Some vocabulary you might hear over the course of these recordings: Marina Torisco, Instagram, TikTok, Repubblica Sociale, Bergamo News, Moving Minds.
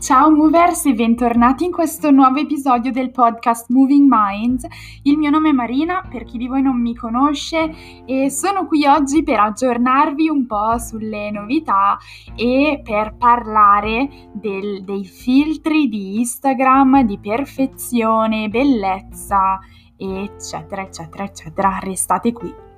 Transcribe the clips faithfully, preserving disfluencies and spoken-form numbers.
Ciao Movers e bentornati in questo nuovo episodio del podcast Moving Minds. Il mio nome è Marina, per chi di voi non mi conosce, e sono qui oggi per aggiornarvi un po' sulle novità e per parlare del, dei filtri di Instagram, di perfezione, bellezza, eccetera, eccetera, eccetera. Restate qui.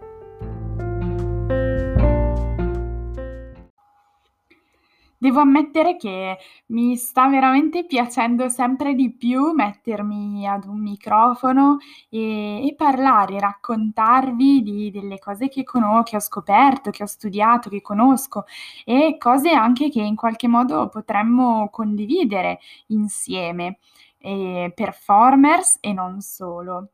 Devo ammettere che mi sta veramente piacendo sempre di più mettermi ad un microfono e, e parlare, raccontarvi di, delle cose che, con- che ho scoperto, che ho studiato, che conosco, e cose anche che in qualche modo potremmo condividere insieme, eh, performers e non solo.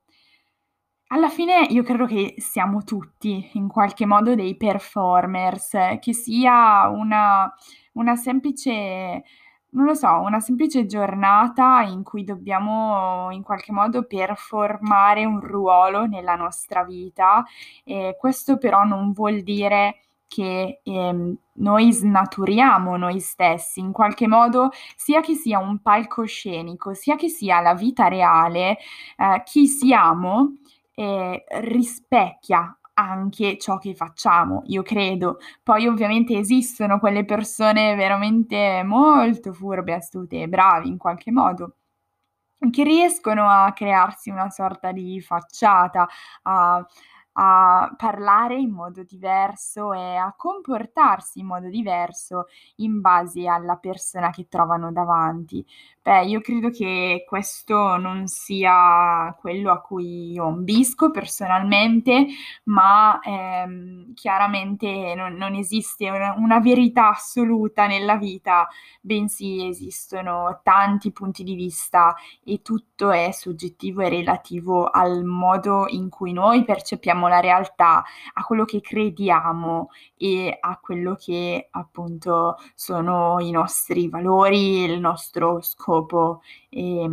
Alla fine io credo che siamo tutti in qualche modo dei performers, che sia una, una semplice, non lo so, una semplice giornata in cui dobbiamo in qualche modo performare un ruolo nella nostra vita. E questo però non vuol dire che ehm, noi snaturiamo noi stessi, in qualche modo, sia che sia un palcoscenico, sia che sia la vita reale, eh, chi siamo Eh, rispecchia anche ciò che facciamo, io credo. Poi ovviamente esistono quelle persone veramente molto furbe, astute e bravi in qualche modo, che riescono a crearsi una sorta di facciata, a, a parlare in modo diverso e a comportarsi in modo diverso in base alla persona che trovano davanti. Beh, io credo che questo non sia quello a cui io ambisco personalmente, ma ehm, chiaramente non, non esiste una, una verità assoluta nella vita, bensì esistono tanti punti di vista e tutto è soggettivo e relativo al modo in cui noi percepiamo la realtà, a quello che crediamo e a quello che appunto sono i nostri valori, il nostro scopo e,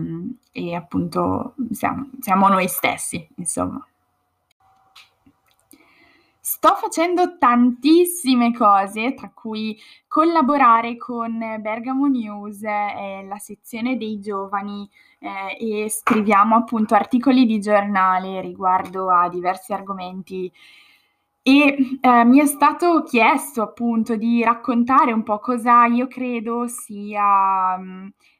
e appunto siamo, siamo noi stessi, insomma. Sto facendo tantissime cose, tra cui collaborare con Bergamo News, eh, la sezione dei giovani, eh, e scriviamo appunto articoli di giornale riguardo a diversi argomenti. E eh, mi è stato chiesto appunto di raccontare un po' cosa io credo sia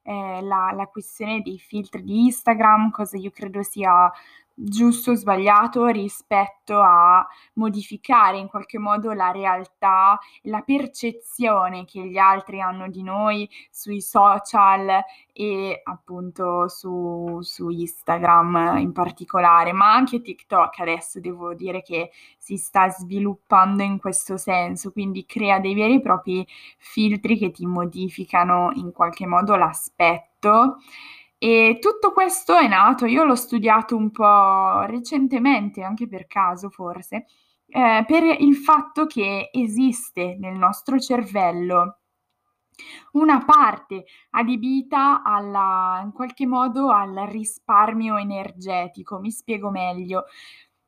eh, la, la questione dei filtri di Instagram, cosa io credo sia giusto o sbagliato rispetto a modificare in qualche modo la realtà, la percezione che gli altri hanno di noi sui social e appunto su, su Instagram in particolare, ma anche TikTok adesso devo dire che si sta sviluppando in questo senso, quindi crea dei veri e propri filtri che ti modificano in qualche modo l'aspetto. E tutto questo è nato, io l'ho studiato un po' recentemente, anche per caso forse, eh, per il fatto che esiste nel nostro cervello una parte adibita alla, in qualche modo al risparmio energetico. Mi spiego meglio.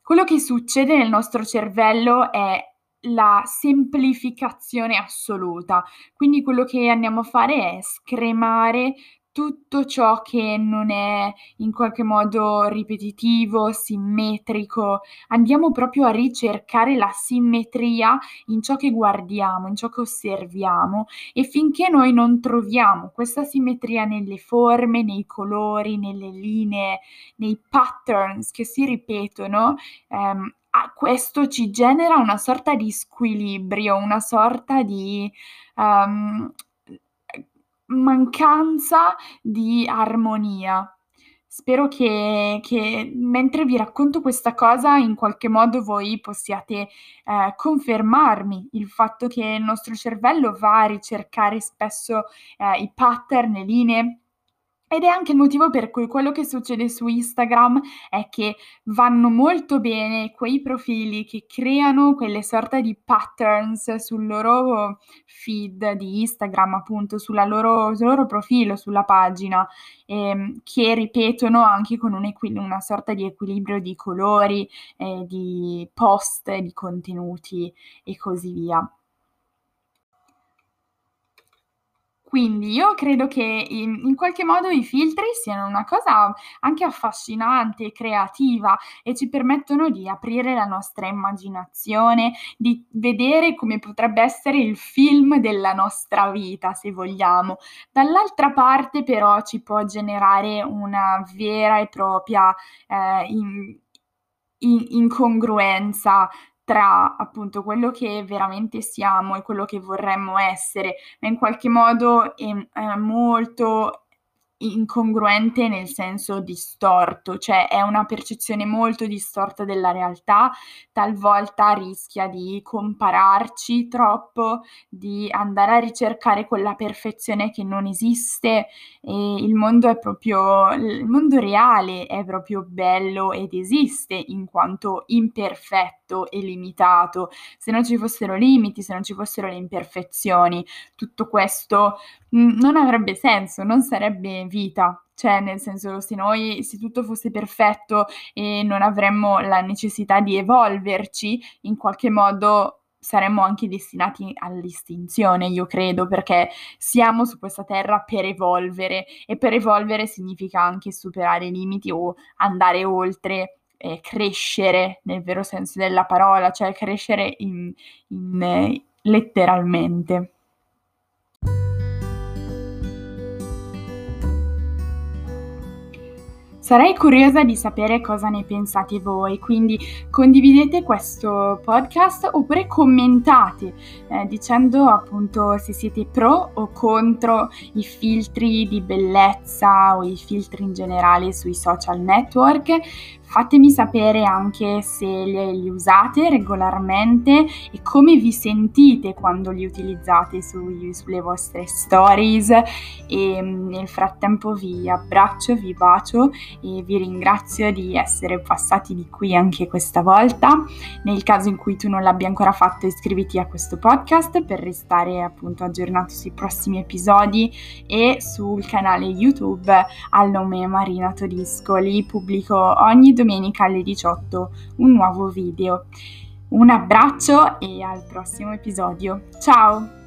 Quello che succede nel nostro cervello è la semplificazione assoluta, quindi quello che andiamo a fare è scremare tutto ciò che non è in qualche modo ripetitivo, simmetrico. Andiamo proprio a ricercare la simmetria in ciò che guardiamo, in ciò che osserviamo, e finché noi non troviamo questa simmetria nelle forme, nei colori, nelle linee, nei patterns che si ripetono, ehm, questo ci genera una sorta di squilibrio, una sorta di Um, mancanza di armonia. Spero che, che mentre vi racconto questa cosa in qualche modo voi possiate eh, confermarmi il fatto che il nostro cervello va a ricercare spesso eh, i pattern, le linee, ed è anche il motivo per cui quello che succede su Instagram è che vanno molto bene quei profili che creano quelle sorta di patterns sul loro feed di Instagram, appunto, sulla loro, sul loro profilo, sulla pagina, ehm, che ripetono anche con un equi- una sorta di equilibrio di colori, eh, di post, di contenuti e così via. Quindi io credo che in, in qualche modo i filtri siano una cosa anche affascinante e creativa e ci permettono di aprire la nostra immaginazione, di vedere come potrebbe essere il film della nostra vita, se vogliamo. Dall'altra parte però ci può generare una vera e propria eh, in, in, incongruenza tra appunto quello che veramente siamo e quello che vorremmo essere, ma in qualche modo è, è molto incongruente, nel senso distorto, cioè è una percezione molto distorta della realtà, talvolta rischia di compararci troppo, di andare a ricercare quella perfezione che non esiste, e il mondo è proprio, il mondo reale è proprio bello ed esiste in quanto imperfetto e limitato. Se non ci fossero limiti, se non ci fossero le imperfezioni, tutto questo mh, non avrebbe senso, non sarebbe vita, cioè nel senso, se noi, se tutto fosse perfetto e non avremmo la necessità di evolverci, in qualche modo saremmo anche destinati all'estinzione, io credo, perché siamo su questa terra per evolvere, e per evolvere significa anche superare i limiti o andare oltre, eh, crescere nel vero senso della parola, cioè crescere in, in, eh, letteralmente. Sarei curiosa di sapere cosa ne pensate voi, quindi condividete questo podcast oppure commentate eh, dicendo appunto se siete pro o contro i filtri di bellezza o i filtri in generale sui social network. Fatemi sapere anche se li usate regolarmente e come vi sentite quando li utilizzate su, sulle vostre stories, e nel frattempo vi abbraccio, vi bacio e vi ringrazio di essere passati di qui anche questa volta. Nel caso in cui tu non l'abbia ancora fatto, iscriviti a questo podcast per restare appunto aggiornato sui prossimi episodi, e sul canale YouTube al nome Marina Torisco, lì pubblico ogni domenica alle diciotto un nuovo video. Un abbraccio e al prossimo episodio. Ciao!